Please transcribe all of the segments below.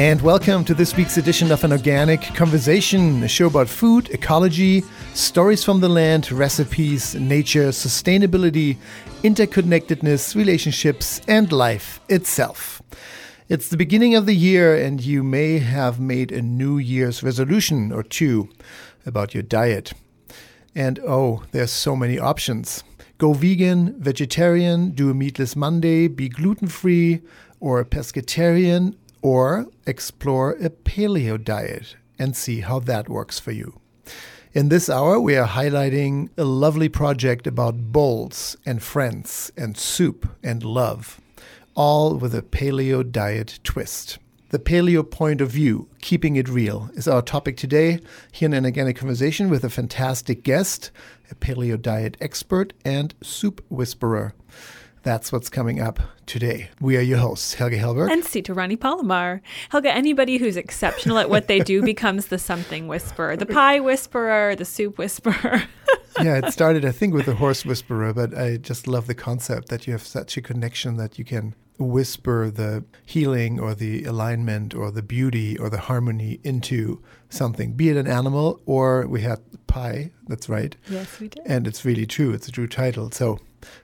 and welcome to this week's edition of An Organic Conversation, a show about food, ecology, stories from the land, recipes, nature, sustainability, interconnectedness, relationships, and life itself. It's the beginning of the year, and you may have made a New Year's resolution or two about your diet. And oh, there's so many options. Go vegan, vegetarian, do a meatless Monday, be gluten-free, or a pescatarian, or explore a paleo diet and see how that works for you. In this hour, we are highlighting a lovely project about bowls and friends and soup and love, all with a paleo diet twist. The paleo point of view, keeping it real, is our topic today here in An Organic Conversation with a fantastic guest, a paleo diet expert and soup whisperer. That's what's coming up today. We are your hosts, Helge Hellberg. And Sita Rani Palomar. Helge, anybody who's exceptional at what they do becomes the something whisperer, the pie whisperer, the soup whisperer. Yeah, it started, I think, with the horse whisperer, but I just love the concept that you have such a connection that you can whisper the healing or the alignment or the beauty or the harmony into something, be it an animal or we had pie. That's right. Yes, we did. And it's really true. It's a true title. So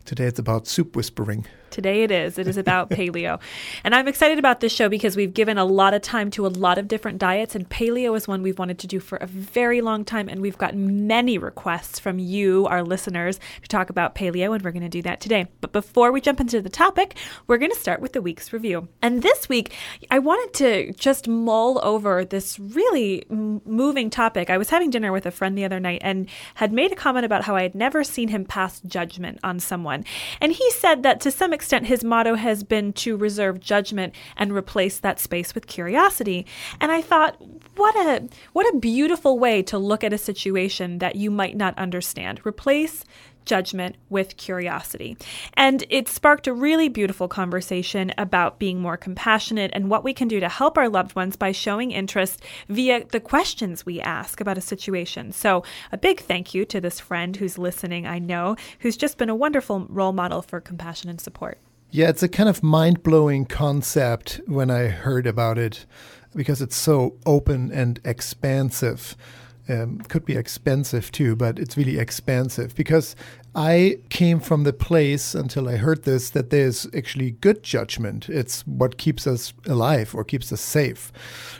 today it's about soup whispering. Today it is. It is about paleo. And I'm excited about this show because we've given a lot of time to a lot of different diets, and paleo is one we've wanted to do for a very long time. And we've gotten many requests from you, our listeners, to talk about paleo, and we're going to do that today. But before we jump into the topic, we're going to start with the week's review. And this week, I wanted to just mull over this really moving topic. I was having dinner with a friend the other night and had made a comment about how I had never seen him pass judgment on someone. And he said that to some extent, his motto has been to reserve judgment and replace that space with curiosity. And I thought, what a beautiful way to look at a situation that you might not understand. Replace judgment with curiosity. And it sparked a really beautiful conversation about being more compassionate and what we can do to help our loved ones by showing interest via the questions we ask about a situation. So a big thank you to this friend who's listening, I know, who's just been a wonderful role model for compassion and support. Yeah, it's a kind of mind-blowing concept when I heard about it because it's so open and expansive. Could be expensive too, but it's really expansive because I came from the place until I heard this that there's actually good judgment. It's what keeps us alive or keeps us safe.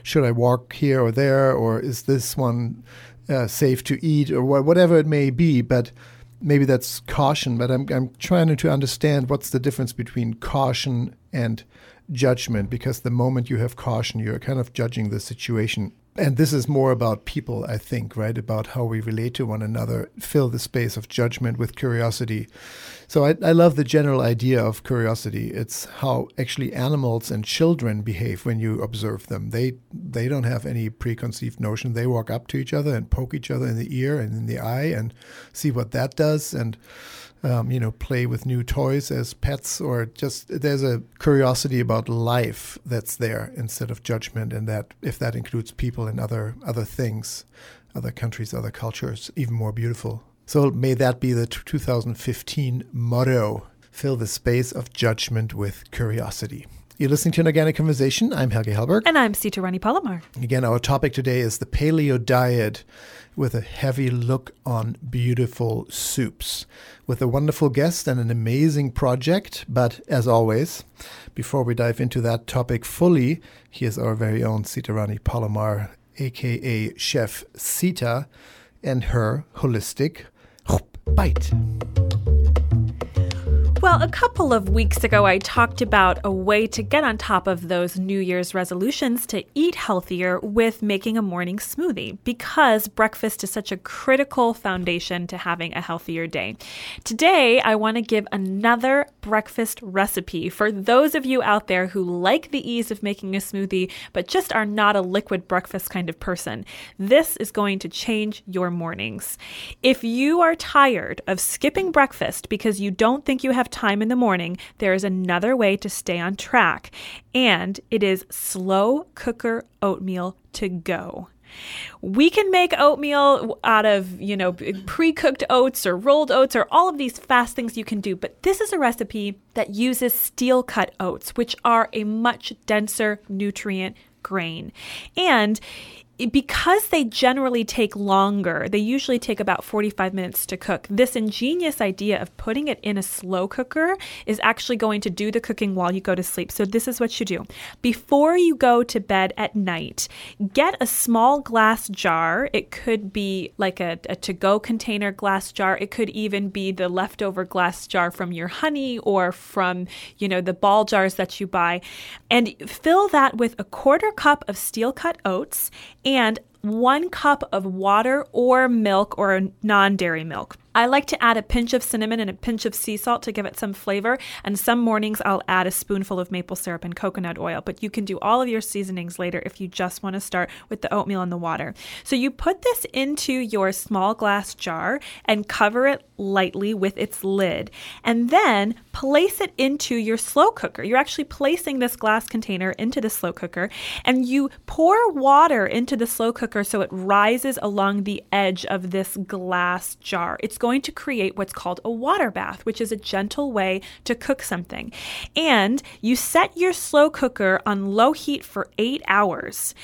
Should I walk here or there, or is this one safe to eat, or whatever it may be? But maybe that's caution. But I'm trying to understand what's the difference between caution and judgment, because the moment you have caution, you're kind of judging the situation. And this is more about people, I think, right? About how we relate to one another, fill the space of judgment with curiosity. So I love the general idea of curiosity. It's how actually animals and children behave when you observe them. They don't have any preconceived notion. They walk up to each other and poke each other in the ear and in the eye and see what that does and, play with new toys as pets, or just there's a curiosity about life that's there instead of judgment, and that if that includes people and other things, other countries, other cultures, even more beautiful. So may that be the 2015 motto, fill the space of judgment with curiosity. You're listening to An Organic Conversation. I'm Helge Hellberg. And I'm Sita Rani Palomar. Again, our topic today is the paleo diet with a heavy look on beautiful soups, with a wonderful guest and an amazing project. But as always, before we dive into that topic fully, here's our very own Sita Rani Palomar, a.k.a. Chef Sita, and her holistic bite. Well, a couple of weeks ago, I talked about a way to get on top of those New Year's resolutions to eat healthier with making a morning smoothie, because breakfast is such a critical foundation to having a healthier day. Today, I want to give another breakfast recipe for those of you out there who like the ease of making a smoothie, but just are not a liquid breakfast kind of person. This is going to change your mornings. If you are tired of skipping breakfast because you don't think you have time in the morning, there is another way to stay on track, and it is slow cooker oatmeal to go. We can make oatmeal out of, pre-cooked oats or rolled oats or all of these fast things you can do, but this is a recipe that uses steel-cut oats, which are a much denser nutrient grain. And because they generally take longer, they usually take about 45 minutes to cook, this ingenious idea of putting it in a slow cooker is actually going to do the cooking while you go to sleep. So this is what you do. Before you go to bed at night, get a small glass jar. It could be like a to-go container glass jar. It could even be the leftover glass jar from your honey or from, you know, the ball jars that you buy. And fill that with a 1/4 cup of steel-cut oats and 1 cup of water or milk or non-dairy milk. I like to add a pinch of cinnamon and a pinch of sea salt to give it some flavor. And some mornings I'll add a spoonful of maple syrup and coconut oil. But you can do all of your seasonings later if you just want to start with the oatmeal and the water. So you put this into your small glass jar and cover it lightly with its lid. And then place it into your slow cooker. You're actually placing this glass container into the slow cooker. And you pour water into the slow cooker so it rises along the edge of this glass jar. It's going to create what's called a water bath, which is a gentle way to cook something. And you set your slow cooker on low heat for 8 hours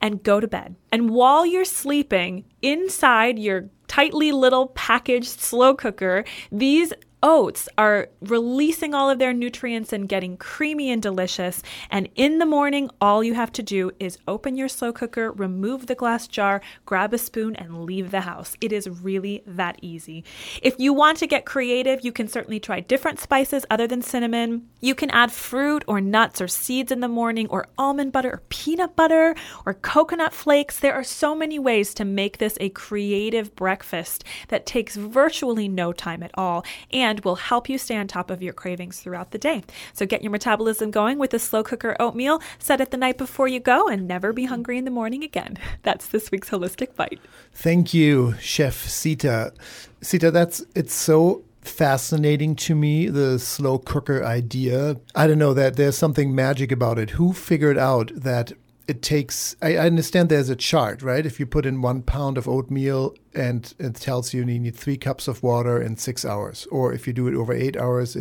and go to bed. And while you're sleeping inside your tightly little packaged slow cooker, these oats are releasing all of their nutrients and getting creamy and delicious. And in the morning, all you have to do is open your slow cooker, remove the glass jar, grab a spoon, and leave the house. It is really that easy. If you want to get creative, you can certainly try different spices other than cinnamon. You can add fruit or nuts or seeds in the morning, or almond butter or peanut butter or coconut flakes. There are so many ways to make this a creative breakfast that takes virtually no time at all and will help you stay on top of your cravings throughout the day. So get your metabolism going with a slow cooker oatmeal, set it the night before you go, and never be hungry in the morning again. That's this week's Holistic Bite. Thank you, Chef Sita. Sita, it's so fascinating to me, the slow cooker idea. I don't know, that there's something magic about it. Who figured out that it takes, I understand there's a chart, right? If you put in 1 pound of oatmeal and it tells you need 3 cups of water in 6 hours. Or if you do it over 8 hours,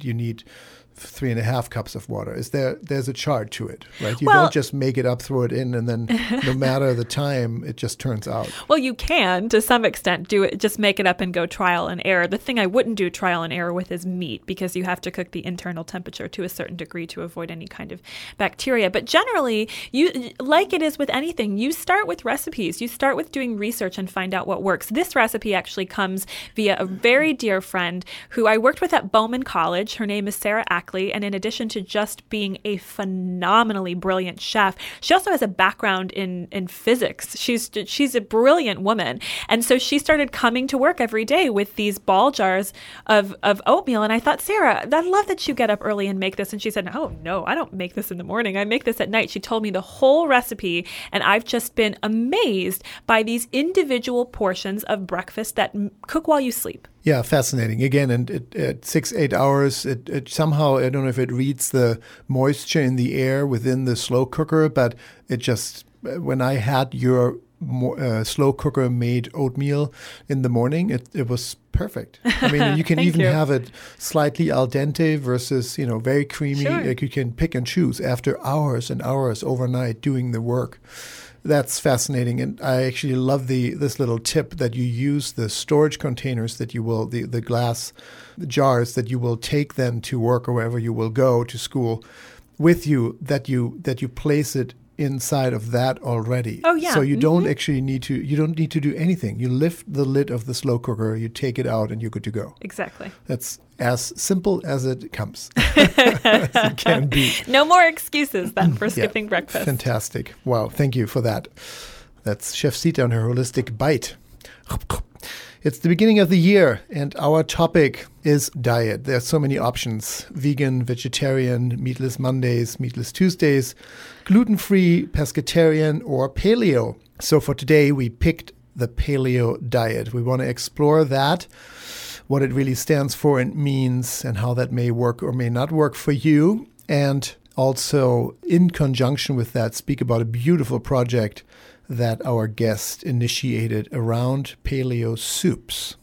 you need 3.5 cups of water. There's a chart to it, right? You don't just make it up, throw it in, and then no matter the time, it just turns out. Well, you can, to some extent, do it, just make it up and go trial and error. The thing I wouldn't do trial and error with is meat, because you have to cook the internal temperature to a certain degree to avoid any kind of bacteria. But generally, you, like it is with anything, you start with recipes. You start with doing research and find out what works. This recipe actually comes via a very dear friend who I worked with at Bauman College. Her name is Sarah Ackerman. And in addition to just being a phenomenally brilliant chef, she also has a background in physics. She's a brilliant woman. And so she started coming to work every day with these ball jars of oatmeal. And I thought, Sarah, I love that you get up early and make this. And she said, oh, no, I don't make this in the morning. I make this at night. She told me the whole recipe. And I've just been amazed by these individual portions of breakfast that cook while you sleep. Yeah, fascinating. Again, and at 6-8 hours, it somehow, I don't know if it reads the moisture in the air within the slow cooker, but it just, when I had your slow cooker made oatmeal in the morning, it was perfect. I mean, you can even have it slightly al dente versus, very creamy. Sure. Like you can pick and choose after hours and hours overnight doing the work. That's fascinating, and I actually love this little tip that you use the storage containers that you will, the glass jars that you will take then to work or wherever you will go to school with you, that you place it inside of that already. Oh yeah. So you don't actually need to do anything. You lift the lid of the slow cooker, you take it out, and you're good to go. Exactly. That's as simple as it comes. As it can be. No more excuses then for skipping breakfast. Fantastic. Wow. Thank you for that. That's Chef Sita on her Holistic Bite. It's the beginning of the year, and our topic is diet. There are so many options: vegan, vegetarian, meatless Mondays, meatless Tuesdays, gluten-free, pescatarian, or paleo. So for today, we picked the paleo diet. We want to explore that, what it really stands for and means, and how that may work or may not work for you. And also, in conjunction with that, speak about a beautiful project that our guest initiated around paleo soups.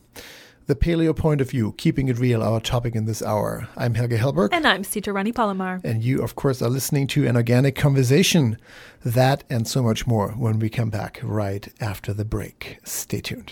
The Paleo Point of View, Keeping It Real, our topic in this hour. I'm Helge Hellberg. And I'm Sita Rani Palomar. And you, of course, are listening to An Organic Conversation. That and so much more when we come back right after the break. Stay tuned.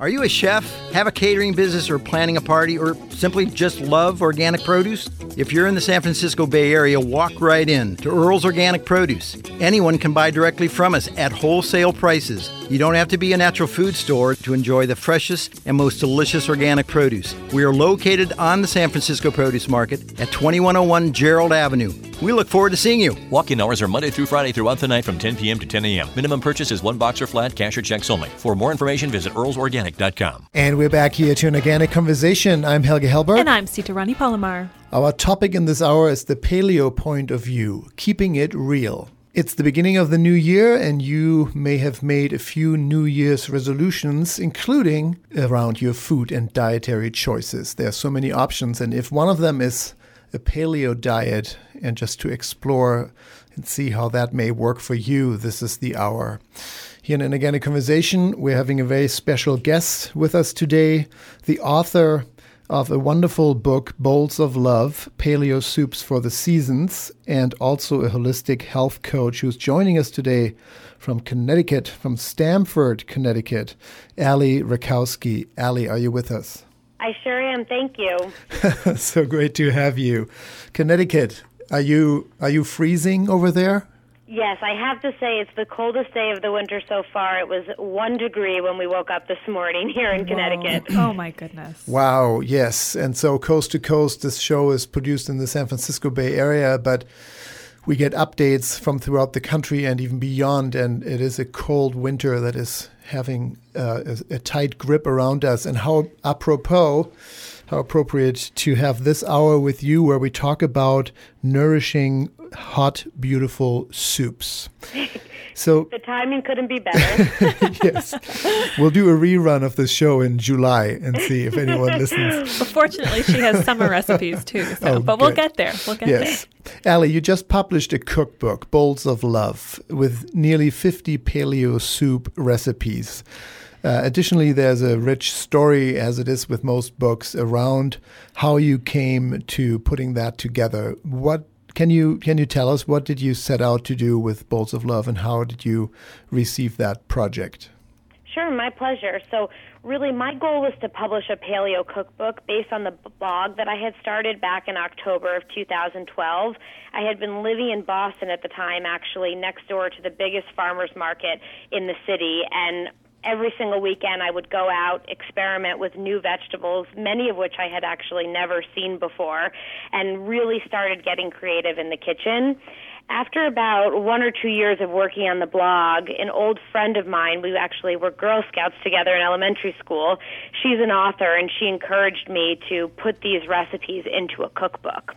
Are you a chef, have a catering business, or planning a party, or simply just love organic produce? If you're in the San Francisco Bay Area, walk right in to Earl's Organic Produce. Anyone can buy directly from us at wholesale prices. You don't have to be a natural food store to enjoy the freshest and most delicious organic produce. We are located on the San Francisco Produce Market at 2101 Gerald Avenue. We look forward to seeing you. Walk-in hours are Monday through Friday throughout the night from 10 p.m. to 10 a.m. Minimum purchase is one box or flat, cash or checks only. For more information, visit earlsorganic.com. And we're back here to An Organic Conversation. I'm Helge Hellberg. And I'm Sita Rani Palomar. Our topic in this hour is the paleo point of view, keeping it real. It's the beginning of the new year, and you may have made a few New Year's resolutions, including around your food and dietary choices. There are so many options, and if one of them is a paleo diet, and just to explore and see how that may work for you, this is the hour. Here in An Organic Conversation, we're having a very special guest with us today, the author of a wonderful book, Bowls of Love: Paleo Soups for the Seasons, and also a holistic health coach who's joining us today from Connecticut, from Stamford, Connecticut, Ali Rakowski. Ali, are you with us? I sure am. Thank you. So great to have you. Connecticut, are you freezing over there? Yes, I have to say it's the coldest day of the winter so far. It was 1 degree when we woke up this morning here in Connecticut. Oh, my goodness. Wow, yes. And so coast to coast, this show is produced in the San Francisco Bay Area, but we get updates from throughout the country and even beyond, and it is a cold winter that is having a tight grip around us. And how appropriate to have this hour with you where we talk about nourishing hot, beautiful soups. So the timing couldn't be better. Yes. We'll do a rerun of this show in July and see if anyone listens. Well, fortunately, she has summer recipes too. But good. We'll get there. We'll get there. Ali, you just published a cookbook, Bowls of Love, with nearly 50 paleo soup recipes. Additionally, there's a rich story, as it is with most books, around how you came to putting that together. What can you tell us? What did you set out to do with Bowls of Love, and how did you receive that project? Sure, my pleasure. So really, my goal was to publish a paleo cookbook based on the blog that I had started back in October of 2012. I had been living in Boston at the time, actually, next door to the biggest farmers market in the city, and every single weekend I would go out, experiment with new vegetables, many of which I had actually never seen before, and really started getting creative in the kitchen. After about 1 or 2 years of working on the blog, an old friend of mine, we actually were Girl Scouts together in elementary school, she's an author, and she encouraged me to put these recipes into a cookbook.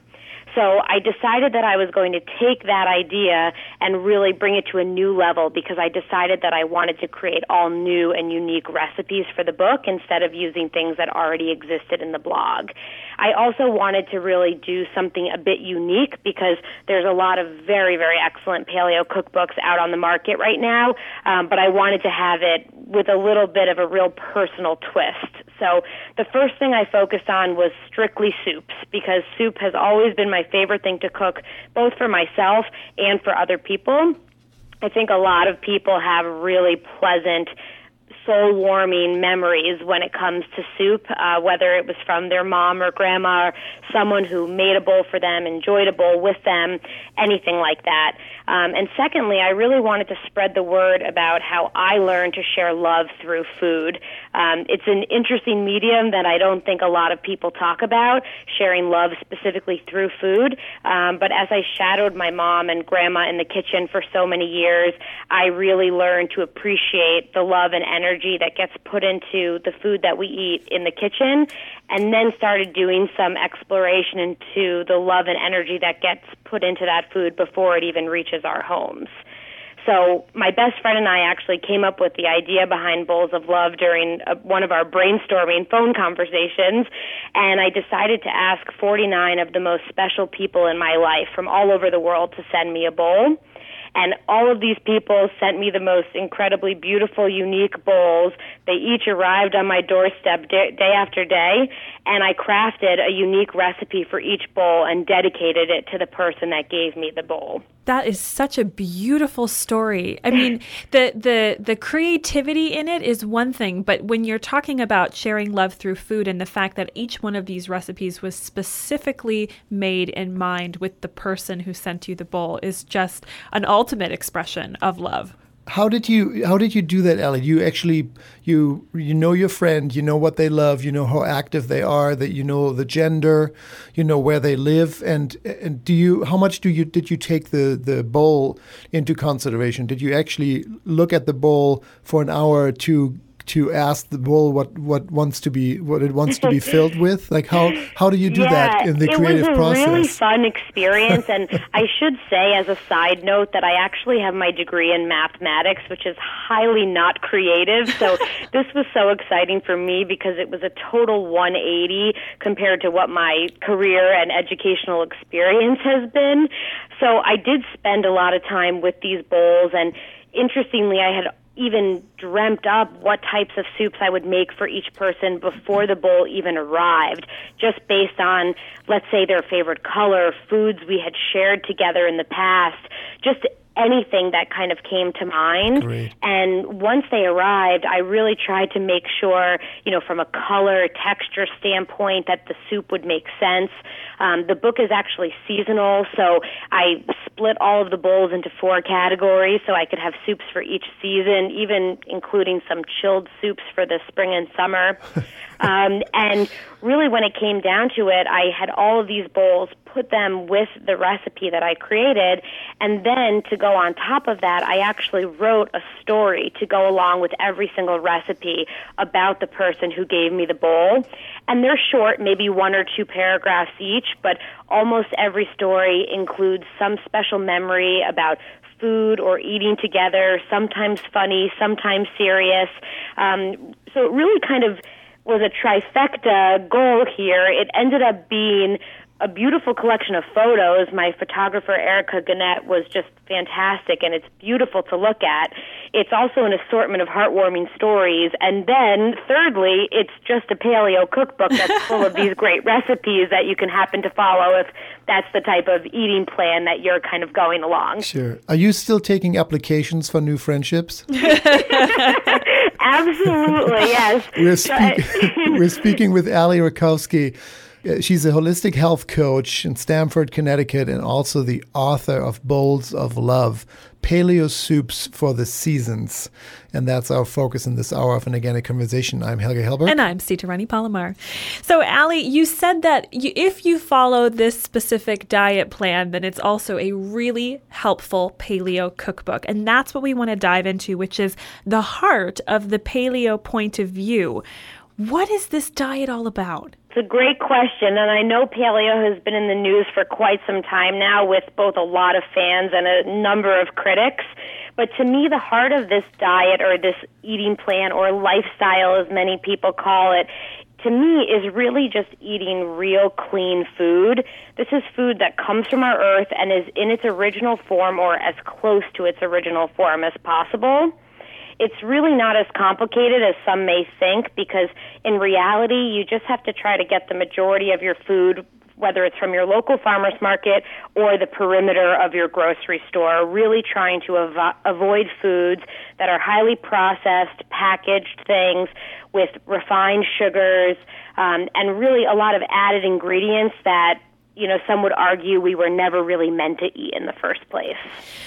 So I decided that I was going to take that idea and really bring it to a new level, because I decided that I wanted to create all new and unique recipes for the book instead of using things that already existed in the blog. I also wanted to really do something a bit unique, because there's a lot of very, very excellent paleo cookbooks out on the market right now, but I wanted to have it with a little bit of a real personal twist. So the first thing I focused on was strictly soups, because soup has always been my favorite thing to cook, both for myself and for other people. I think a lot of people have really pleasant, soul-warming memories when it comes to soup, whether it was from their mom or grandma or someone who made a bowl for them, enjoyed a bowl with them, anything like that. And secondly, I really wanted to spread the word about how I learned to share love through food. It's an interesting medium that I don't think a lot of people talk about, sharing love specifically through food. But as I shadowed my mom and grandma in the kitchen for so many years, I really learned to appreciate the love and energy energy that gets put into the food that we eat in the kitchen, and then started doing some exploration into the love and energy that gets put into that food before it even reaches our homes. So my best friend and I actually came up with the idea behind Bowls of Love during one of our brainstorming phone conversations, and I decided to ask 49 of the most special people in my life from all over the world to send me a bowl. And all of these people sent me the most incredibly beautiful, unique bowls. They each arrived on my doorstep day after day, and I crafted a unique recipe for each bowl and dedicated it to the person that gave me the bowl. That is such a beautiful story. I mean, the creativity in it is one thing, but when you're talking about sharing love through food and the fact that each one of these recipes was specifically made in mind with the person who sent you the bowl is just an ultimate expression of love. How did you do that, Ali? You actually you know your friend, you know what they love, you know how active they are, that you know the gender, you know where they live, and how much did you take the bowl into consideration? Did you actually look at the bowl for an hour or two to ask the bowl what it wants to be filled with? Like how do you do that in the creative process? It was a really fun experience, and I should say as a side note that I actually have my degree in mathematics, which is highly not creative. So this was so exciting for me because it was a total 180 compared to what my career and educational experience has been. So I did spend a lot of time with these bowls, and interestingly I had even dreamt up what types of soups I would make for each person before the bowl even arrived, just based on, let's say, their favorite color, foods we had shared together in the past, just anything that kind of came to mind. Great. And once they arrived, I really tried to make sure, from a color, texture standpoint, that the soup would make sense. The book is actually seasonal, so I split all of the bowls into 4 categories so I could have soups for each season, even including some chilled soups for the spring and summer. And really when it came down to it, I had all of these bowls, put them with the recipe that I created, and then to go on top of that, I actually wrote a story to go along with every single recipe about the person who gave me the bowl. And they're short, maybe 1 or 2 paragraphs each, but almost every story includes some special memory about food or eating together, sometimes funny, sometimes serious. So it really kind of was a trifecta goal here. It ended up being a beautiful collection of photos. My photographer, Erica Gannett, was just fantastic, and it's beautiful to look at. It's also an assortment of heartwarming stories. And then, thirdly, it's just a paleo cookbook that's full of these great recipes that you can happen to follow if that's the type of eating plan that you're kind of going along. Sure. Are you still taking applications for new friendships? Absolutely, yes. We're speaking with Ali Rakowski. She's a holistic health coach in Stamford, Connecticut, and also the author of Bowls of Love, Paleo Soups for the Seasons. And that's our focus in this hour of An Organic Conversation. I'm Helge Hellberg. And I'm Sita Rani Palomar. So, Ali, you said that if you follow this specific diet plan, then it's also a really helpful paleo cookbook. And that's what we want to dive into, which is the heart of the paleo point of view. What is this diet all about? It's a great question, and I know paleo has been in the news for quite some time now with both a lot of fans and a number of critics. But to me, the heart of this diet or this eating plan or lifestyle, as many people call it, to me is really just eating real clean food. This is food that comes from our earth and is in its original form or as close to its original form as possible. It's really not as complicated as some may think, because in reality, you just have to try to get the majority of your food, whether it's from your local farmer's market or the perimeter of your grocery store, really trying to avoid foods that are highly processed, packaged things with refined sugars, and really a lot of added ingredients that you know, some would argue we were never really meant to eat in the first place.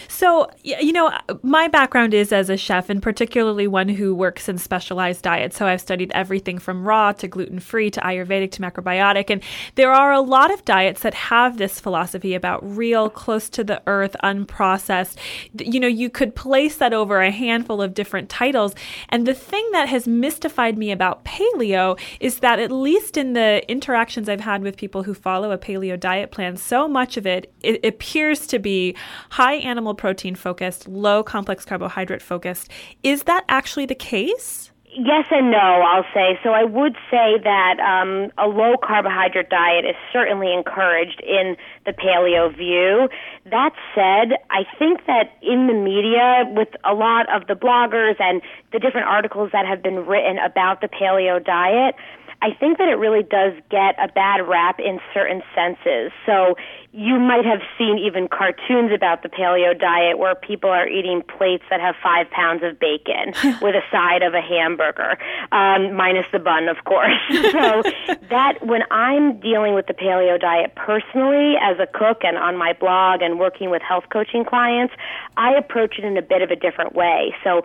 So, you know, my background is as a chef, and particularly one who works in specialized diets. So I've studied everything from raw to gluten-free to Ayurvedic to macrobiotic. And there are a lot of diets that have this philosophy about real, close to the earth, unprocessed. You know, you could place that over a handful of different titles. And the thing that has mystified me about paleo is that, at least in the interactions I've had with people who follow a paleo diet plan, so much of it appears to be high animal protein focused, low complex carbohydrate focused. Is that actually the case? Yes and no, I'll say. So I would say that a low carbohydrate diet is certainly encouraged in the paleo view. That said, I think that in the media, with a lot of the bloggers and the different articles that have been written about the paleo diet, I think that it really does get a bad rap in certain senses. So you might have seen even cartoons about the paleo diet where people are eating plates that have 5 pounds of bacon with a side of a hamburger, minus the bun, of course. So that when I'm dealing with the paleo diet personally as a cook and on my blog and working with health coaching clients, I approach it in a bit of a different way. So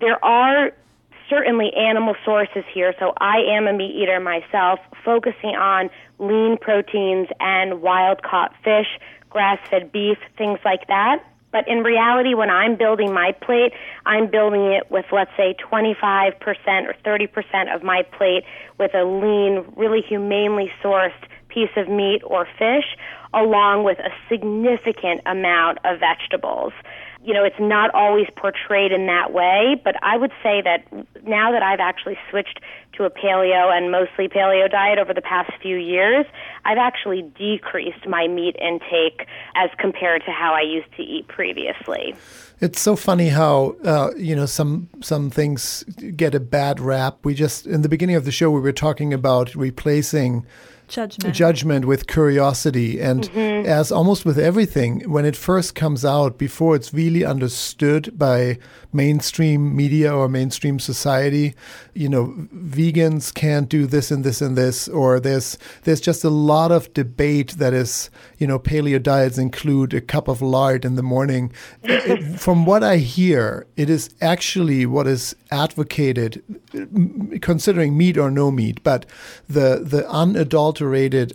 there are certainly animal sources here, so I am a meat eater myself, focusing on lean proteins and wild-caught fish, grass-fed beef, things like that. But in reality, when I'm building my plate, I'm building it with, let's say, 25% or 30% of my plate with a lean, really humanely sourced piece of meat or fish, along with a significant amount of vegetables. You know, it's not always portrayed in that way, but I would say that now that I've actually switched to a paleo and mostly paleo diet over the past few years, I've actually decreased my meat intake as compared to how I used to eat previously. It's so funny how, you know, some things get a bad rap. We just, in the beginning of the show, we were talking about replacing judgment with curiosity. And as almost with everything, when it first comes out, before it's really understood by mainstream media or mainstream society, you know, vegans can't do this and this and this, or there's just a lot of debate that is, you know, paleo diets include a cup of lard in the morning. From what I hear, it is actually what is advocated, considering meat or no meat, but the unadulterated,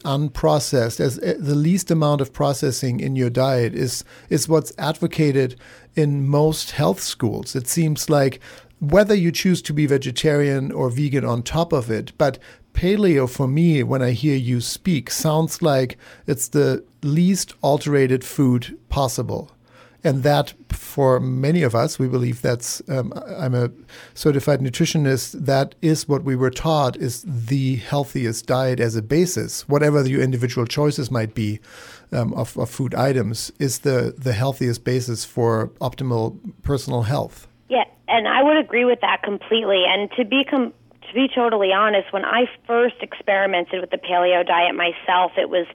unprocessed, as the least amount of processing in your diet is what's advocated in most health schools. It seems like, whether you choose to be vegetarian or vegan on top of it, but paleo for me, when I hear you speak, sounds like it's the least alterated food possible. And that, for many of us, we believe that's, I'm a certified nutritionist, that is what we were taught is the healthiest diet as a basis, whatever your individual choices might be of food items, is the healthiest basis for optimal personal health. Yeah, and I would agree with that completely. And to be totally honest, when I first experimented with the paleo diet myself, it was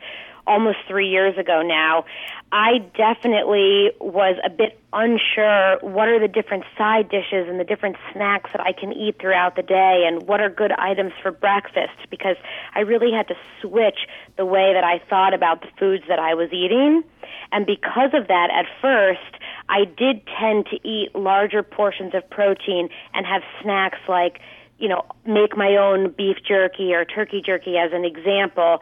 almost 3 years ago now, I definitely was a bit unsure what are the different side dishes and the different snacks that I can eat throughout the day and what are good items for breakfast, because I really had to switch the way that I thought about the foods that I was eating. And because of that, at first, I did tend to eat larger portions of protein and have snacks like, you know, make my own beef jerky or turkey jerky as an example,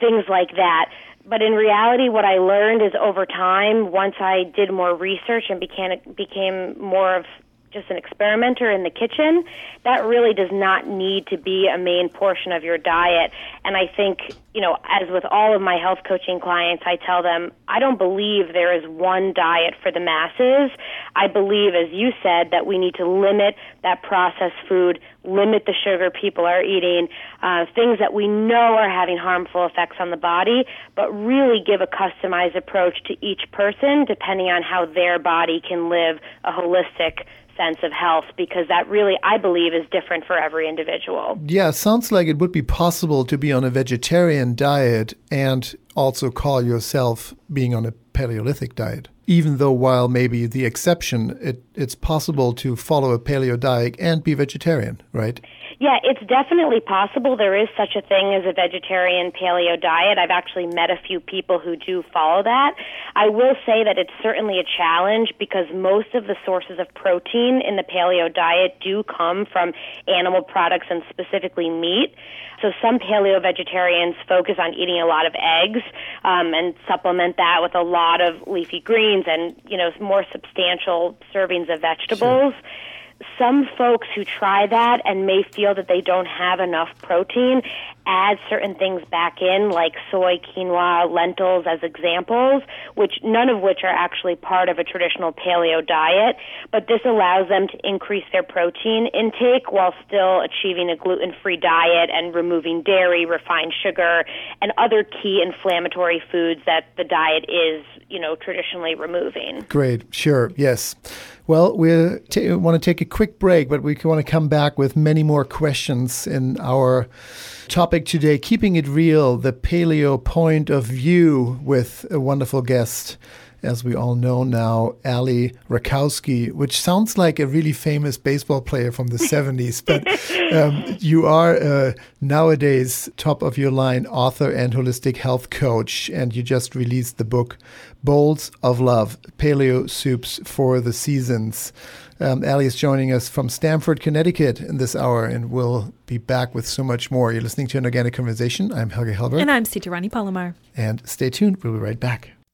things like that. But in reality, what I learned is over time, once I did more research and became more of just an experimenter in the kitchen, that really does not need to be a main portion of your diet. And I think, you know, as with all of my health coaching clients, I tell them, I don't believe there is one diet for the masses. I believe, as you said, that we need to limit that processed food, limit the sugar people are eating, things that we know are having harmful effects on the body, but really give a customized approach to each person depending on how their body can live a holistic sense of health, because that really, I believe, is different for every individual. Yeah, sounds like it would be possible to be on a vegetarian diet and also call yourself being on a Paleolithic diet. Even though, while maybe the exception, it's possible to follow a paleo diet and be vegetarian, right? Yeah, it's definitely possible. There is such a thing as a vegetarian paleo diet. I've actually met a few people who do follow that. I will say that it's certainly a challenge because most of the sources of protein in the paleo diet do come from animal products and specifically meat. So some paleo vegetarians focus on eating a lot of eggs and supplement that with a lot of leafy greens and, you know, more substantial servings of vegetables. Sure. Some folks who try that and may feel that they don't have enough protein add certain things back in, like soy, quinoa, lentils as examples, which none of which are actually part of a traditional paleo diet, but this allows them to increase their protein intake while still achieving a gluten-free diet and removing dairy, refined sugar, and other key inflammatory foods that the diet is, you know, traditionally removing. Great. Sure. Yes. Well, we want to take a quick break, but we want to come back with many more questions in our topic today, Keeping It Real, the Paleo Point of View, with a wonderful guest, as we all know now, Ali Rakowski, which sounds like a really famous baseball player from the 70s, but you are nowadays top of your line author and holistic health coach, and you just released the book, Bowls of Love, Paleo Soups for the Seasons. Ali is joining us from Stamford, Connecticut in this hour, and we'll be back with so much more. You're listening to An Organic Conversation. I'm Helge Hellberg. And I'm Sita Rani Palomar. And stay tuned. We'll be right back.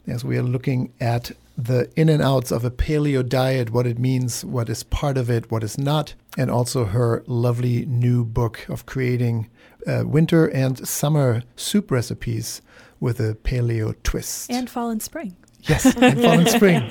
as we are looking at the in and outs of a paleo diet, what it means, what is part of it, what is not, and also her lovely new book of creating winter and summer soup recipes with a paleo twist. And fall and spring. Yes, and fall and spring.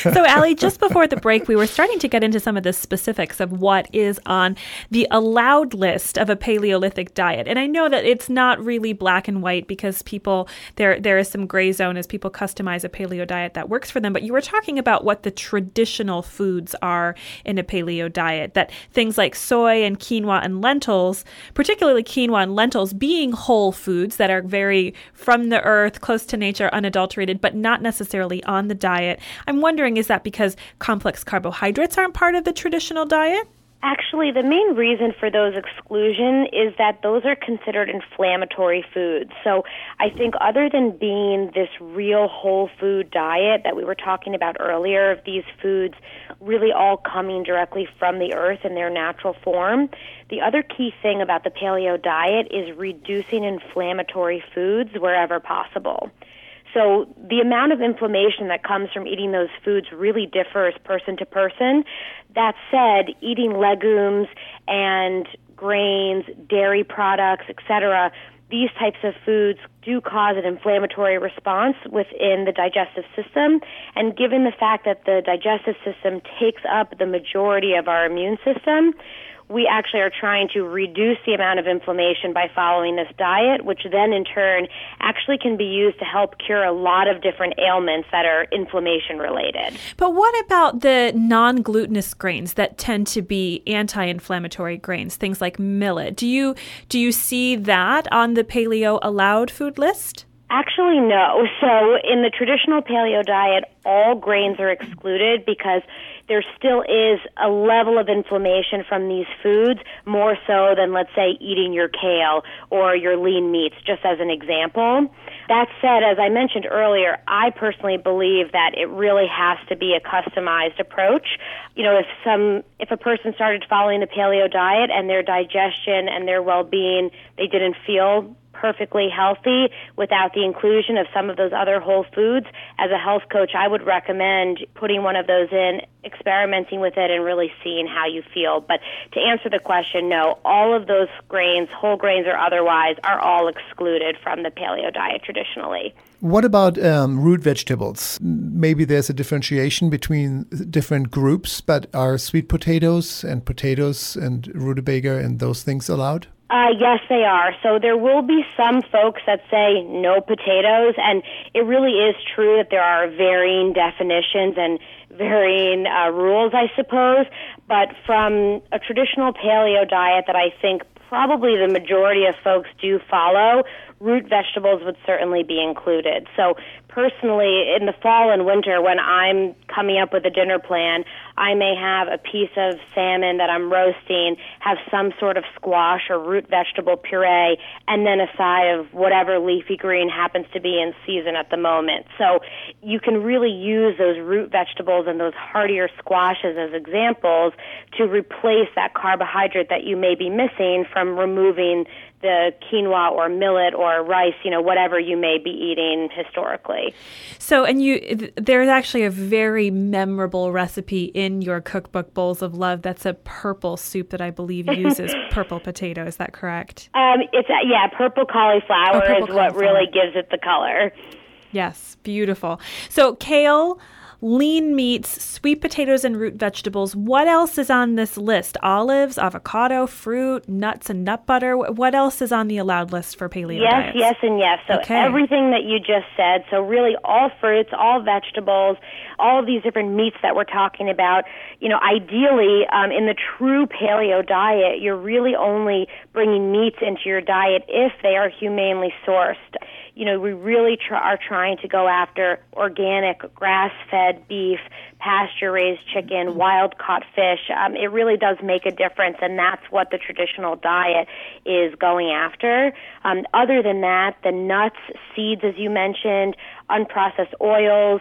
So, Ali, just before the break, we were starting to get into some of the specifics of what is on the allowed list of a Paleolithic diet. And I know that it's not really black and white because people, there is some gray zone as people customize a paleo diet that works for them. But you were talking about what the traditional foods are in a paleo diet, that things like soy and quinoa and lentils, particularly quinoa and lentils being whole foods that are very from the earth, close to nature, unadulterated, but not necessarily on the diet. I'm wondering, is that because complex carbohydrates aren't part of the traditional diet? Actually, the main reason for those exclusion is that those are considered inflammatory foods. So I think other than being this real whole food diet that we were talking about earlier, of these foods really all coming directly from the earth in their natural form, the other key thing about the paleo diet is reducing inflammatory foods wherever possible. So the amount of inflammation that comes from eating those foods really differs person to person. That said, eating legumes and grains, dairy products, etc., these types of foods do cause an inflammatory response within the digestive system. And given the fact that the digestive system takes up the majority of our immune system, we actually are trying to reduce the amount of inflammation by following this diet, which then in turn actually can be used to help cure a lot of different ailments that are inflammation related. But what about the non-glutinous grains that tend to be anti-inflammatory grains, things like millet? Do you see that on the paleo allowed food list? Actually, no. So in the traditional paleo diet, all grains are excluded because there still is a level of inflammation from these foods, more so than, let's say, eating your kale or your lean meats, just as an example. That said, as I mentioned earlier, I personally believe that it really has to be a customized approach. You know, if a person started following the paleo diet and their digestion and their well-being, they didn't feel perfectly healthy without the inclusion of some of those other whole foods, as a health coach, I would recommend putting one of those in, experimenting with it, and really seeing how you feel. But to answer the question, no, all of those grains, whole grains or otherwise, are all excluded from the paleo diet traditionally. What about root vegetables? Maybe there's a differentiation between different groups, but are sweet potatoes and rutabaga and those things allowed? Yes, they are. So there will be some folks that say no potatoes, and it really is true that there are varying definitions and varying rules, I suppose. But from a traditional paleo diet that I think probably the majority of folks do follow, root vegetables would certainly be included. So personally, in the fall and winter, when I'm coming up with a dinner plan, I may have a piece of salmon that I'm roasting, have some sort of squash or root vegetable puree, and then a side of whatever leafy green happens to be in season at the moment. So you can really use those root vegetables and those heartier squashes as examples to replace that carbohydrate that you may be missing from removing the quinoa or millet or rice, you know, whatever you may be eating historically. So, and there's actually a very memorable recipe in your cookbook, Bowls of Love, that's a purple soup that I believe uses purple potato. Is that correct? Purple cauliflower what really gives it the color. Yes, beautiful. So kale, lean meats, sweet potatoes, and root vegetables. What else is on this list? Olives, avocado, fruit, nuts, and nut butter. What else is on the allowed list for paleo diets? Yes, and yes. So Everything that you just said, so really all fruits, all vegetables, all of these different meats that we're talking about. You know, ideally, in the true paleo diet, you're really only bringing meats into your diet if they are humanely sourced. You know, we really are trying to go after organic, grass-fed beef, pasture-raised chicken, wild-caught fish. It really does make a difference, and that's what the traditional diet is going after. Other than that, the nuts, seeds, as you mentioned, unprocessed oils,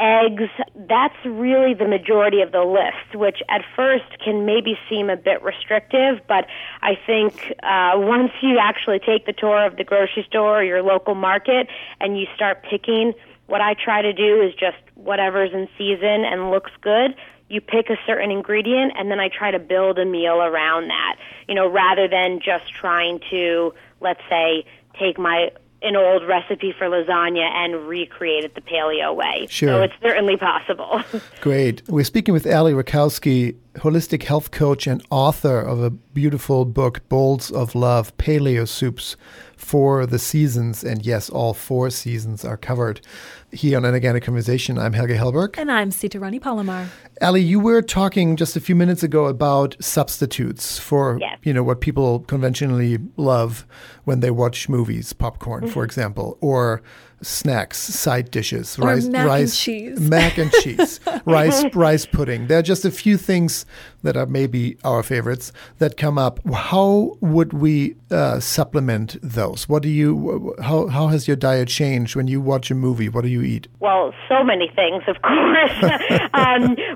eggs, that's really the majority of the list, which at first can maybe seem a bit restrictive, but I think once you actually take the tour of the grocery store or your local market and you start picking, what I try to do is just whatever's in season and looks good. You pick a certain ingredient, and then I try to build a meal around that, you know, rather than just trying to, let's say, take an old recipe for lasagna and recreate it the paleo way. Sure. So it's certainly possible. Great. We're speaking with Ali Rakowski, holistic health coach and author of a beautiful book, Bowls of Love, Paleo Soups for the Seasons. And yes, all four seasons are covered. Here on An Organic Conversation, I'm Helge Hellberg. And I'm Sita Rani Palomar. Ali, you were talking just a few minutes ago about substitutes for, what people conventionally love when they watch movies, popcorn, for example, or snacks, side dishes, or mac and cheese, rice pudding. There are just a few things that are maybe our favorites that come up. How would we supplement those? How has your diet changed when you watch a movie? What do you eat? Well, so many things, of course.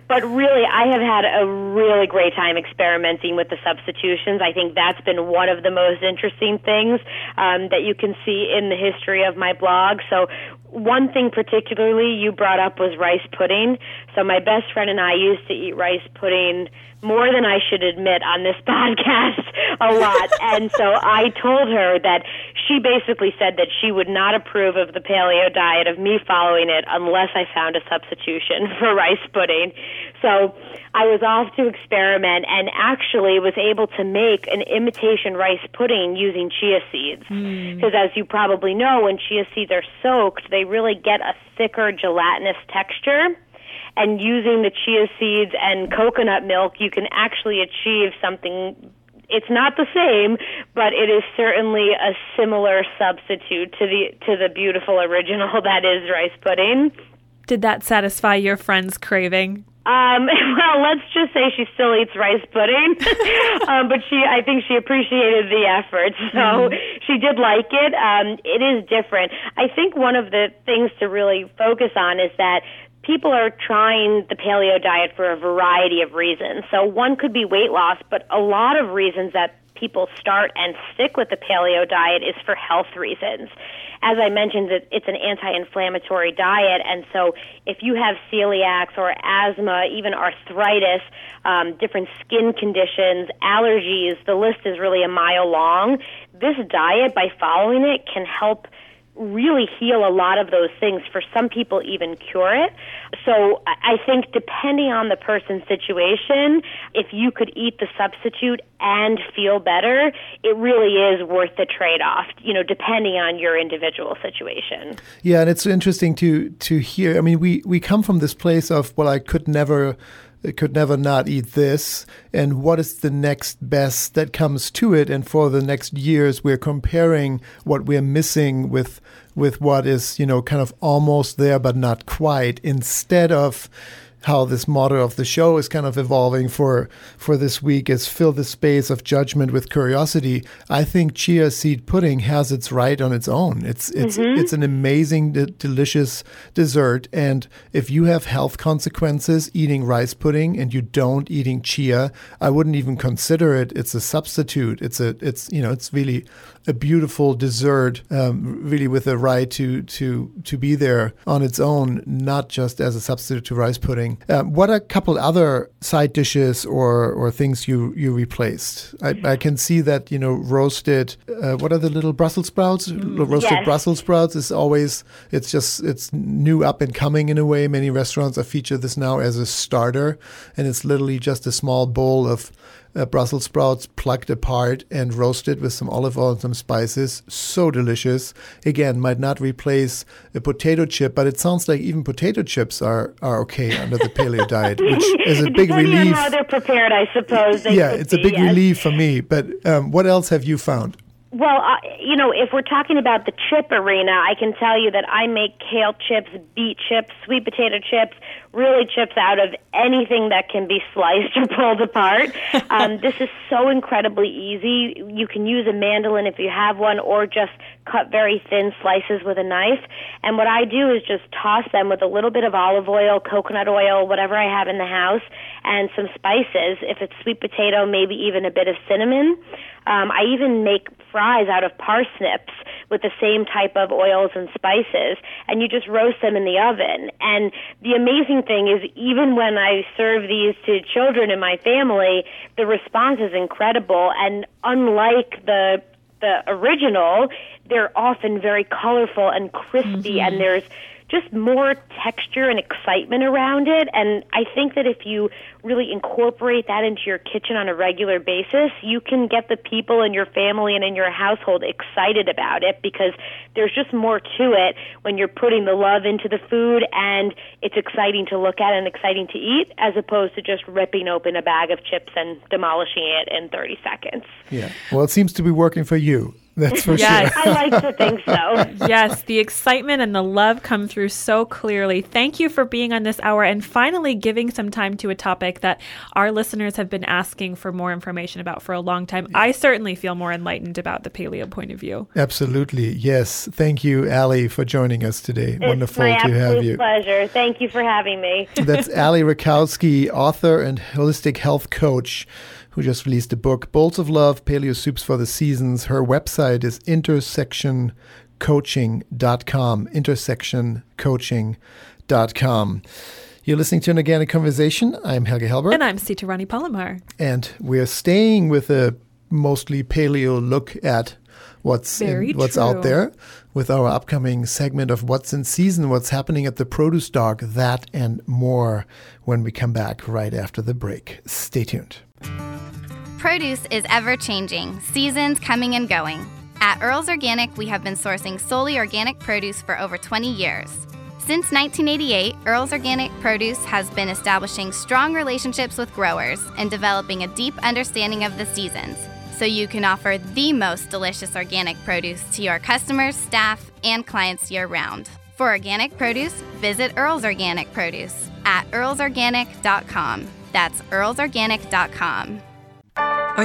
But really, I have had a really great time experimenting with the substitutions. I think that's been one of the most interesting things that you can see in the history of my blog. So One thing particularly you brought up was rice pudding. So my best friend and I used to eat rice pudding more than I should admit on this podcast a lot. And so I told her that she basically said that she would not approve of the paleo diet, of me following it, unless I found a substitution for rice pudding. So I was off to experiment and actually was able to make an imitation rice pudding using chia seeds. Because as you probably know, when chia seeds are soaked, they really get a thicker gelatinous texture. And using the chia seeds and coconut milk, you can actually achieve something. It's not the same, but it is certainly a similar substitute to the beautiful original that is rice pudding. Did that satisfy your friend's craving? Well, let's just say she still eats rice pudding, but I think she appreciated the effort, so she did like it. It is different. I think one of the things to really focus on is that people are trying the paleo diet for a variety of reasons. So one could be weight loss, but a lot of reasons that people start and stick with the paleo diet is for health reasons. As I mentioned, it's an anti-inflammatory diet, and so if you have celiac or asthma, even arthritis, different skin conditions, allergies, the list is really a mile long. This diet, by following it, can help really heal a lot of those things. For some people, even cure it. So I think depending on the person's situation, if you could eat the substitute and feel better, it really is worth the trade-off, depending on your individual situation. Yeah, and it's interesting to hear. I mean, we come from this place of, well, I could never not eat this, and what is the next best that comes to it? And for the next years, we're comparing what we're missing with what is, kind of almost there but not quite, instead of how this motto of the show is kind of evolving for this week is fill the space of judgment with curiosity. I think chia seed pudding has its right on its own. It's an amazing, delicious dessert. And if you have health consequences eating rice pudding and you don't eating chia, I wouldn't even consider it. It's a substitute. It's really a beautiful dessert, really with a right to be there on its own, not just as a substitute to rice pudding. What are a couple other side dishes or things you replaced? I can see that, roasted, what are the little Brussels sprouts? Roasted Brussels sprouts is always, it's new, up and coming in a way. Many restaurants feature this now as a starter, and it's literally just a small bowl of Brussels sprouts plucked apart and roasted with some olive oil and some spices. So delicious. Again, might not replace a potato chip, but it sounds like even potato chips are okay under the paleo diet, which is a big relief. Depending on how they're prepared, I suppose. Relief for me. But what else have you found? Well, if we're talking about the chip arena, I can tell you that I make kale chips, beet chips, sweet potato chips, really chips out of anything that can be sliced or pulled apart. This is so incredibly easy. You can use a mandolin if you have one, or just cut very thin slices with a knife. And what I do is just toss them with a little bit of olive oil, coconut oil, whatever I have in the house, and some spices. If it's sweet potato, maybe even a bit of cinnamon. I even make fries out of parsnips with the same type of oils and spices, and you just roast them in the oven. And the amazing thing is, even when I serve these to children in my family, the response is incredible. And unlike the original, they're often very colorful and crispy, and there's just more texture and excitement around it. And I think that if you really incorporate that into your kitchen on a regular basis, you can get the people in your family and in your household excited about it, because there's just more to it when you're putting the love into the food, and it's exciting to look at and exciting to eat, as opposed to just ripping open a bag of chips and demolishing it in 30 seconds. Yeah. Well, it seems to be working for you. That's for sure. I like to think so. Yes, the excitement and the love come through so clearly. Thank you for being on this hour and finally giving some time to a topic that our listeners have been asking for more information about for a long time. I certainly feel more enlightened about the paleo point of view. Absolutely. Yes. Thank you, Ali, for joining us today. It's wonderful to have you. It's my absolute pleasure. Thank you for having me. That's Ali Rakowski, author and holistic health coach, who just released a book, Bowls of Love: Paleo Soups for the Seasons. Her website is intersectioncoaching.com. intersectioncoaching.com, intersectioncoaching.com. You're listening to An Organic Conversation. I'm Helge Hellberg. And I'm Sita Rani Palomar. And we're staying with a mostly paleo look at what's out there with our upcoming segment of What's in Season, what's happening at the produce dock, that and more when we come back right after the break. Stay tuned. Produce is ever-changing, seasons coming and going. At Earl's Organic, we have been sourcing solely organic produce for over 20 years. Since 1988, Earl's Organic Produce has been establishing strong relationships with growers and developing a deep understanding of the seasons, so you can offer the most delicious organic produce to your customers, staff, and clients year-round. For organic produce, visit Earl's Organic Produce at earlsorganic.com. That's earlsorganic.com. Are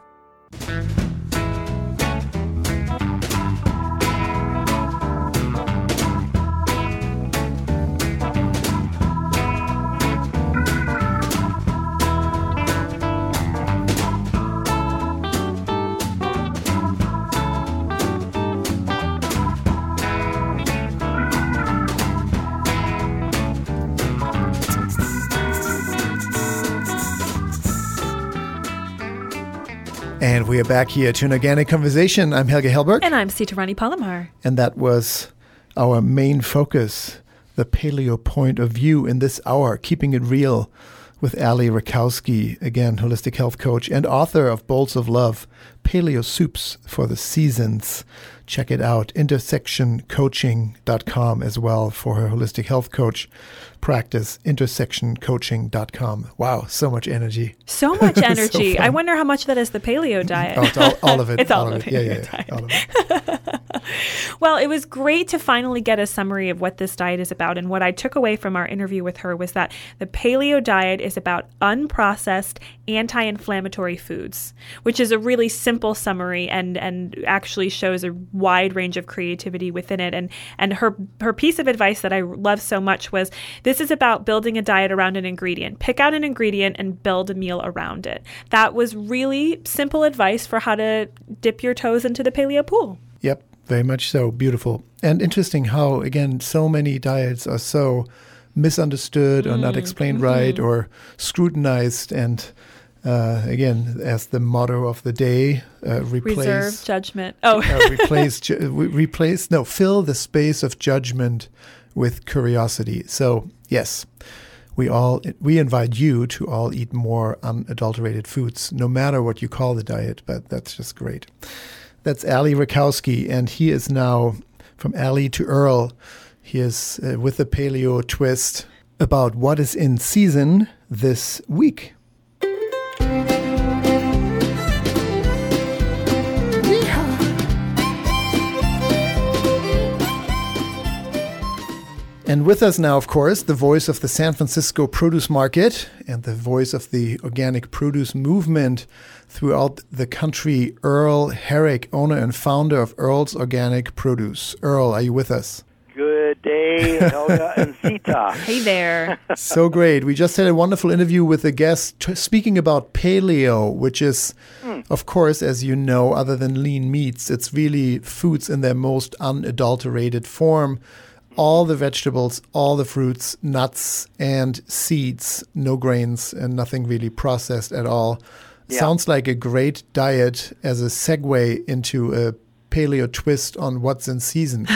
And we are back here to An Organic Conversation. I'm Helge Hellberg. And I'm Sita Rani Palomar. And that was our main focus, the paleo point of view in this hour, keeping it real with Ali Rakowski, again, holistic health coach and author of Bowls of Love, Paleo Soups for the Seasons. Check it out, intersectioncoaching.com as well for her holistic health coach practice, intersectioncoaching.com. Wow, so much energy. So much energy. So I wonder how much that is the paleo diet. Oh, it's all of it. It's all of it. Yeah. Well, it was great to finally get a summary of what this diet is about. And what I took away from our interview with her was that the paleo diet is about unprocessed anti-inflammatory foods, which is a really simple summary and actually shows a wide range of creativity within it. And her piece of advice that I love so much was, this is about building a diet around an ingredient. Pick out an ingredient and build a meal around it. That was really simple advice for how to dip your toes into the paleo pool. Yep, very much so. Beautiful. And interesting how, again, so many diets are so misunderstood or not explained right or scrutinized and... Again, as the motto of the day, reserve judgment. Fill the space of judgment with curiosity. So yes, we invite you to all eat more unadulterated foods, no matter what you call the diet. But that's just great. That's Ali Rakowski, and he is now from Ali to Earl. He is with the paleo twist about what is in season this week. And with us now, of course, the voice of the San Francisco produce market and the voice of the organic produce movement throughout the country, Earl Herrick, owner and founder of Earl's Organic Produce. Earl, are you with us? Good day, Helga and Sita. Hey there. So great. We just had a wonderful interview with a guest speaking about paleo, which is, of course, as you know, other than lean meats, it's really foods in their most unadulterated form. All the vegetables, all the fruits, nuts, and seeds, no grains, and nothing really processed at all. Yeah. Sounds like a great diet as a segue into a paleo twist on what's in season.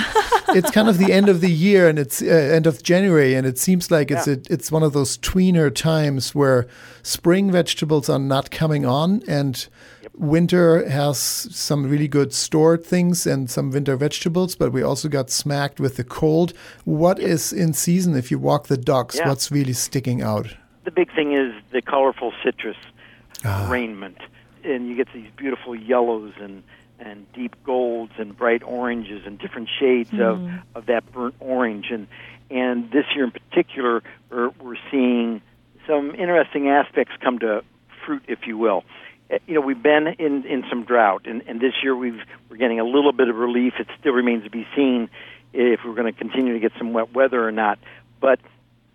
It's kind of the end of the year, and it's end of January, and it seems like it's one of those tweener times where spring vegetables are not coming on, and winter has some really good stored things and some winter vegetables, but we also got smacked with the cold. What is in season if you walk the docks? Yeah. What's really sticking out? The big thing is the colorful citrus arraignment, and you get these beautiful yellows and and deep golds and bright oranges and different shades of that burnt orange. And this year in particular, we're seeing some interesting aspects come to fruit, if you will. You know, we've been in some drought, and this year we're getting a little bit of relief. It still remains to be seen if we're going to continue to get some wet weather or not. But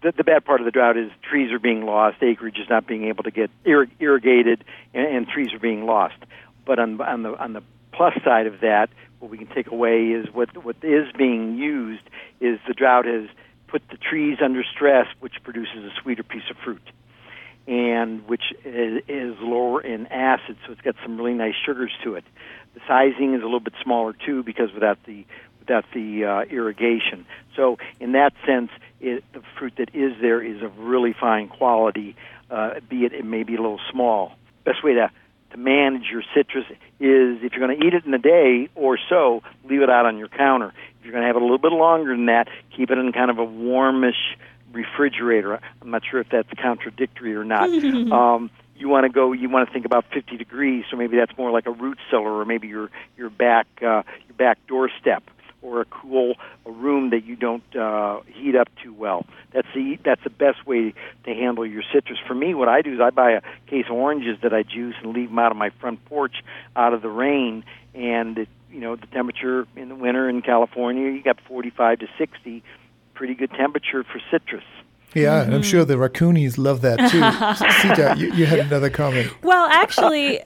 the bad part of the drought is trees are being lost, acreage is not being able to get irrigated, and trees are being lost. But on the plus side of that, what we can take away is what is being used is the drought has put the trees under stress, which produces a sweeter piece of fruit, and which is lower in acid, so it's got some really nice sugars to it. The sizing is a little bit smaller too, because without the irrigation. So in that sense, the fruit that is there is of really fine quality, be it may be a little small. Best way to manage your citrus is, if you're going to eat it in a day or so, leave it out on your counter. If you're going to have it a little bit longer than that, keep it in kind of a warmish refrigerator. I'm not sure if that's contradictory or not. You want to think about 50 degrees, so maybe that's more like a root cellar, or maybe your back doorstep, or a room that you don't heat up too well. That's the best way to handle your citrus. For me, what I do is I buy a case of oranges that I juice and leave them out on my front porch, out of the rain. And the temperature in the winter in California, you got 45 to 60, pretty good temperature for citrus. Yeah, and I'm sure the raccoonies love that too. Sita, you had another comment. Well, actually,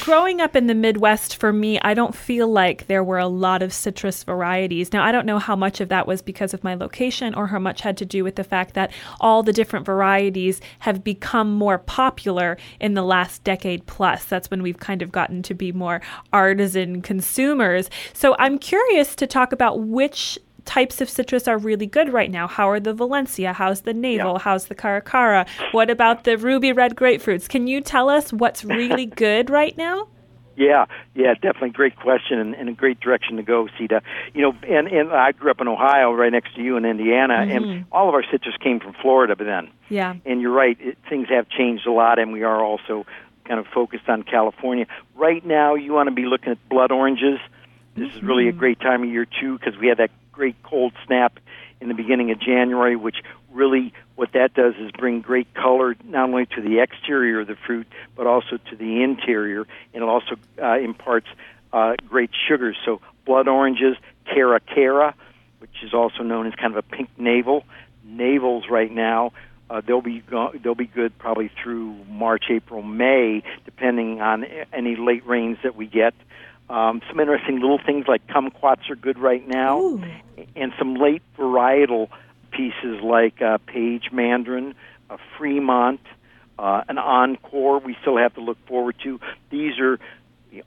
growing up in the Midwest, for me, I don't feel like there were a lot of citrus varieties. Now, I don't know how much of that was because of my location or how much had to do with the fact that all the different varieties have become more popular in the last decade plus. That's when we've kind of gotten to be more artisan consumers. So I'm curious to talk about which types of citrus are really good right now. How are the Valencia? How's the Navel? Yeah. How's the Caracara? What about the ruby red grapefruits? Can you tell us what's really good right now? Yeah, definitely. Great question and a great direction to go, Sita. And I grew up in Ohio, right next to you in Indiana, and all of our citrus came from Florida by then. Yeah. And you're right, things have changed a lot, and we are also kind of focused on California. Right now, you want to be looking at blood oranges. This is really a great time of year, too, because we had that great cold snap in the beginning of January, which really what that does is bring great color not only to the exterior of the fruit, but also to the interior, and it also imparts great sugars. So blood oranges, Caracara, which is also known as kind of a pink navel. Navels right now, they'll be good probably through March, April, May, depending on any late rains that we get. Some interesting little things like kumquats are good right now. Ooh. And some late varietal pieces like Page Mandarin, Fremont, an Encore we still have to look forward to. These are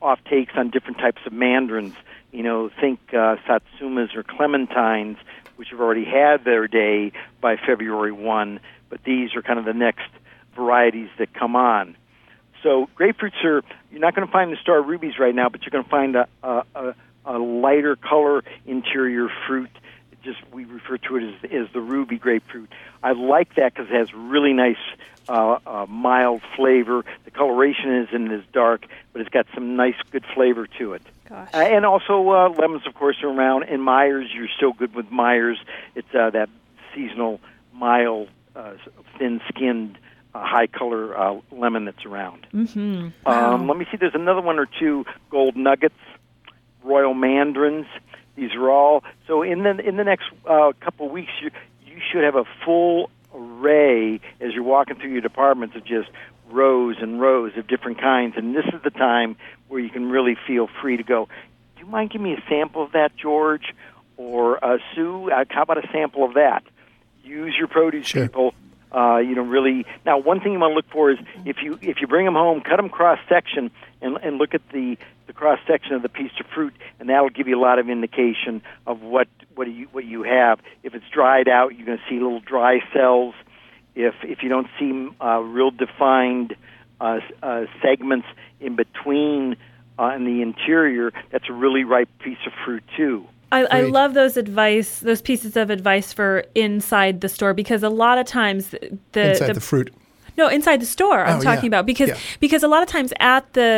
off-takes on different types of mandarins. Think Satsumas or Clementines, which have already had their day by February 1, but these are kind of the next varieties that come on. So grapefruits are, you're not going to find the star rubies right now, but you're going to find a lighter color interior fruit. We refer to it as the ruby grapefruit. I like that because it has really nice mild flavor. The coloration isn't as dark, but it's got some nice good flavor to it. Gosh. And also lemons, of course, are around. And Myers, you're still good with Myers. It's that seasonal, mild, thin-skinned, high-color lemon that's around. Mm-hmm. Wow. Let me see. There's another one or two. Gold nuggets, royal mandarins. These are all. So in the next couple of weeks, you should have a full array as you're walking through your departments of just rows and rows of different kinds. And this is the time where you can really feel free to go, do you mind giving me a sample of that, George? Or Sue, how about a sample of that? Use your produce, sure. People. Really. Now, one thing you want to look for is if you bring them home, cut them cross section and look at the cross section of the piece of fruit, and that'll give you a lot of indication of what you have. If it's dried out, you're going to see little dry cells. If you don't see real defined segments in between in the interior, that's a really ripe piece of fruit too. I love those pieces of advice for inside the store, because a lot of times the fruit. No, inside the store I'm talking about because a lot of times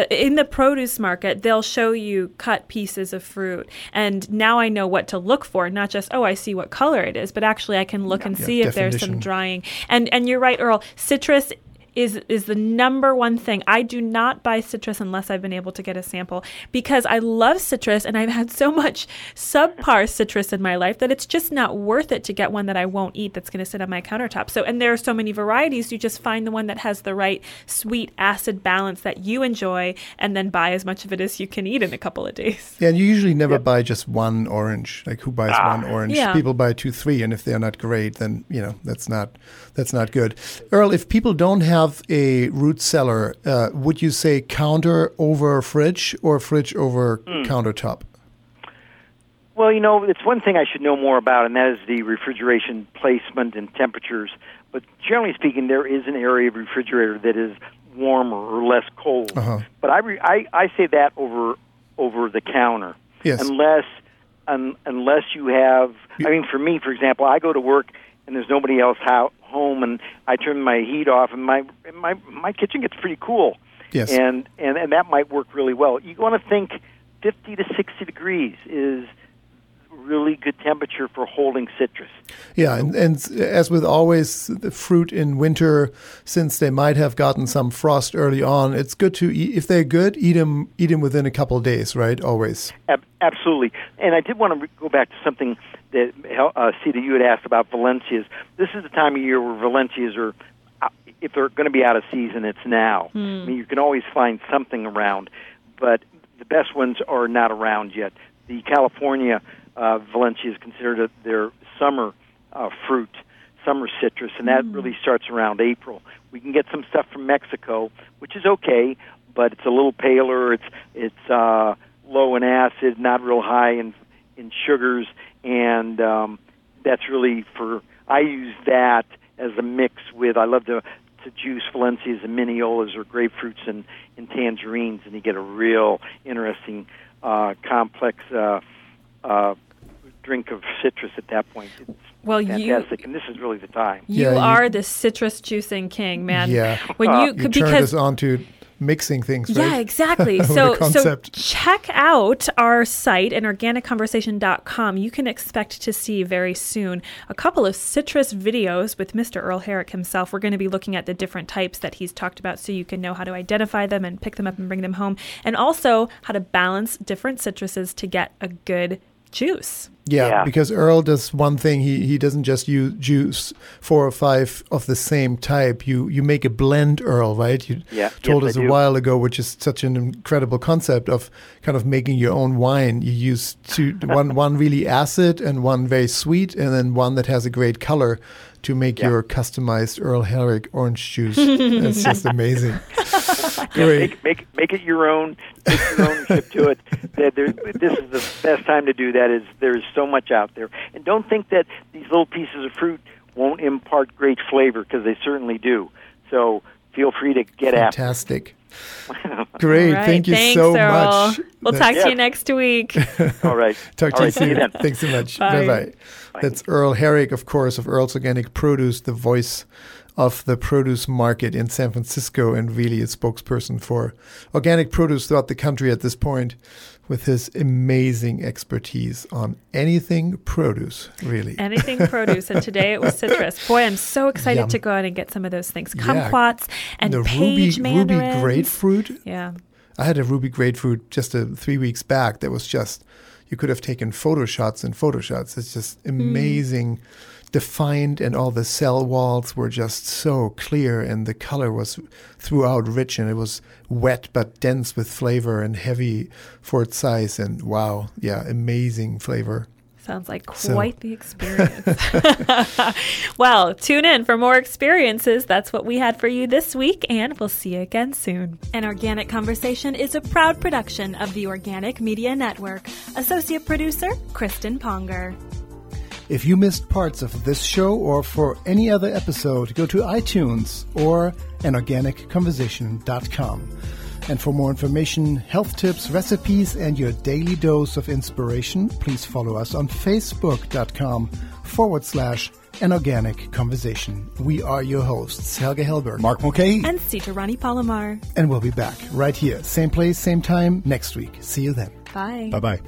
in the produce market, they'll show you cut pieces of fruit. And now I know what to look for, not just, I see what color it is, but actually I can look and see if there's some drying. And you're right, Earl, citrus is the number one thing. I do not buy citrus unless I've been able to get a sample, because I love citrus and I've had so much subpar citrus in my life that it's just not worth it to get one that I won't eat, that's going to sit on my countertop. So, and there are so many varieties, you just find the one that has the right sweet acid balance that you enjoy, and then buy as much of it as you can eat in a couple of days. Yeah, and you usually never buy just one orange. Like, who buys one orange? Yeah. People buy 2, 3, and if they're not great, then that's not good. Earl, if people don't have a root cellar, would you say counter over fridge or fridge over countertop? Well, it's one thing I should know more about, and that is the refrigeration placement and temperatures. But generally speaking, there is an area of refrigerator that is warmer or less cold. Uh-huh. But I say that over the counter, yes. unless you have. I mean, for me, for example, I go to work and there's nobody else home, and I turn my heat off, and my kitchen gets pretty cool. Yes. And that might work really well. You want to think 50 to 60 degrees is really good temperature for holding citrus. Yeah, and as with always, the fruit in winter, since they might have gotten some frost early on, it's good to eat. If they're good, eat them within a couple of days, right? Always. Absolutely. And I did want to go back to something that, Sita, you had asked about Valencias. This is the time of year where Valencias are, if they're going to be out of season, it's now. I mean, you can always find something around, but the best ones are not around yet. The California Valencia is considered their summer fruit, summer citrus, and that really starts around April. We can get some stuff from Mexico, which is okay, but it's a little paler. It's low in acid, not real high in sugars, and that's really I use that as a mix with, I love to juice Valencias and Mineolas or grapefruits and tangerines, and you get a real interesting complex drink of citrus at that point. It's fantastic, and this is really the time. You are the citrus juicing king, man. Yeah. When you turn this on to mixing things, right? Yeah, exactly. So check out our site, anorganicconversation.com. You can expect to see very soon a couple of citrus videos with Mr. Earl Herrick himself. We're going to be looking at the different types that he's talked about, so you can know how to identify them and pick them up and bring them home, and also how to balance different citruses to get a good juice. Yeah, because Earl does one thing. He doesn't just juice 4 or 5 of the same type. You make a blend, Earl, right? You told us a while ago, which is such an incredible concept of kind of making your own wine. You use one really acid and one very sweet, and then one that has a great color to make your customized Earl Herrick orange juice. It's just amazing. Great. Make it your own. Take your own ship to it. This is the best time to do that. Is there's so much out there, and don't think that these little pieces of fruit won't impart great flavor, because they certainly do. So feel free to get fantastic. After. Great. Right. Thank you so much. We'll talk to you next week. All right. Talk to you soon. Then. Thanks so much. Bye. Bye. That's Earl Herrick, of course, of Earl's Organic Produce, the voice of the produce market in San Francisco, and really a spokesperson for organic produce throughout the country at this point, with his amazing expertise on anything produce, really. Anything produce, and today it was citrus. Boy, I'm so excited to go out and get some of those things. Kumquats and the page mandarins. Ruby grapefruit. Yeah. I had a ruby grapefruit just 3 weeks back that was just, you could have taken photo shots. It's just amazing. Defined, and all the cell walls were just so clear, and the color was throughout rich, and it was wet but dense with flavor and heavy for its size, and amazing flavor. Sounds like quite the experience. Well, tune in for more experiences. That's what we had for you this week, and we'll see you again soon. An Organic Conversation is a proud production of the Organic Media Network. Associate producer, Kristen Ponger. If you missed parts of this show, or for any other episode, go to iTunes or anorganicconversation.com. And for more information, health tips, recipes, and your daily dose of inspiration, please follow us on facebook.com/anorganicconversation. An Organic Conversation. We are your hosts, Helge Hellberg, Mark Mulcahy, and Sita Rani Palomar. And we'll be back right here, same place, same time, next week. See you then. Bye. Bye-bye.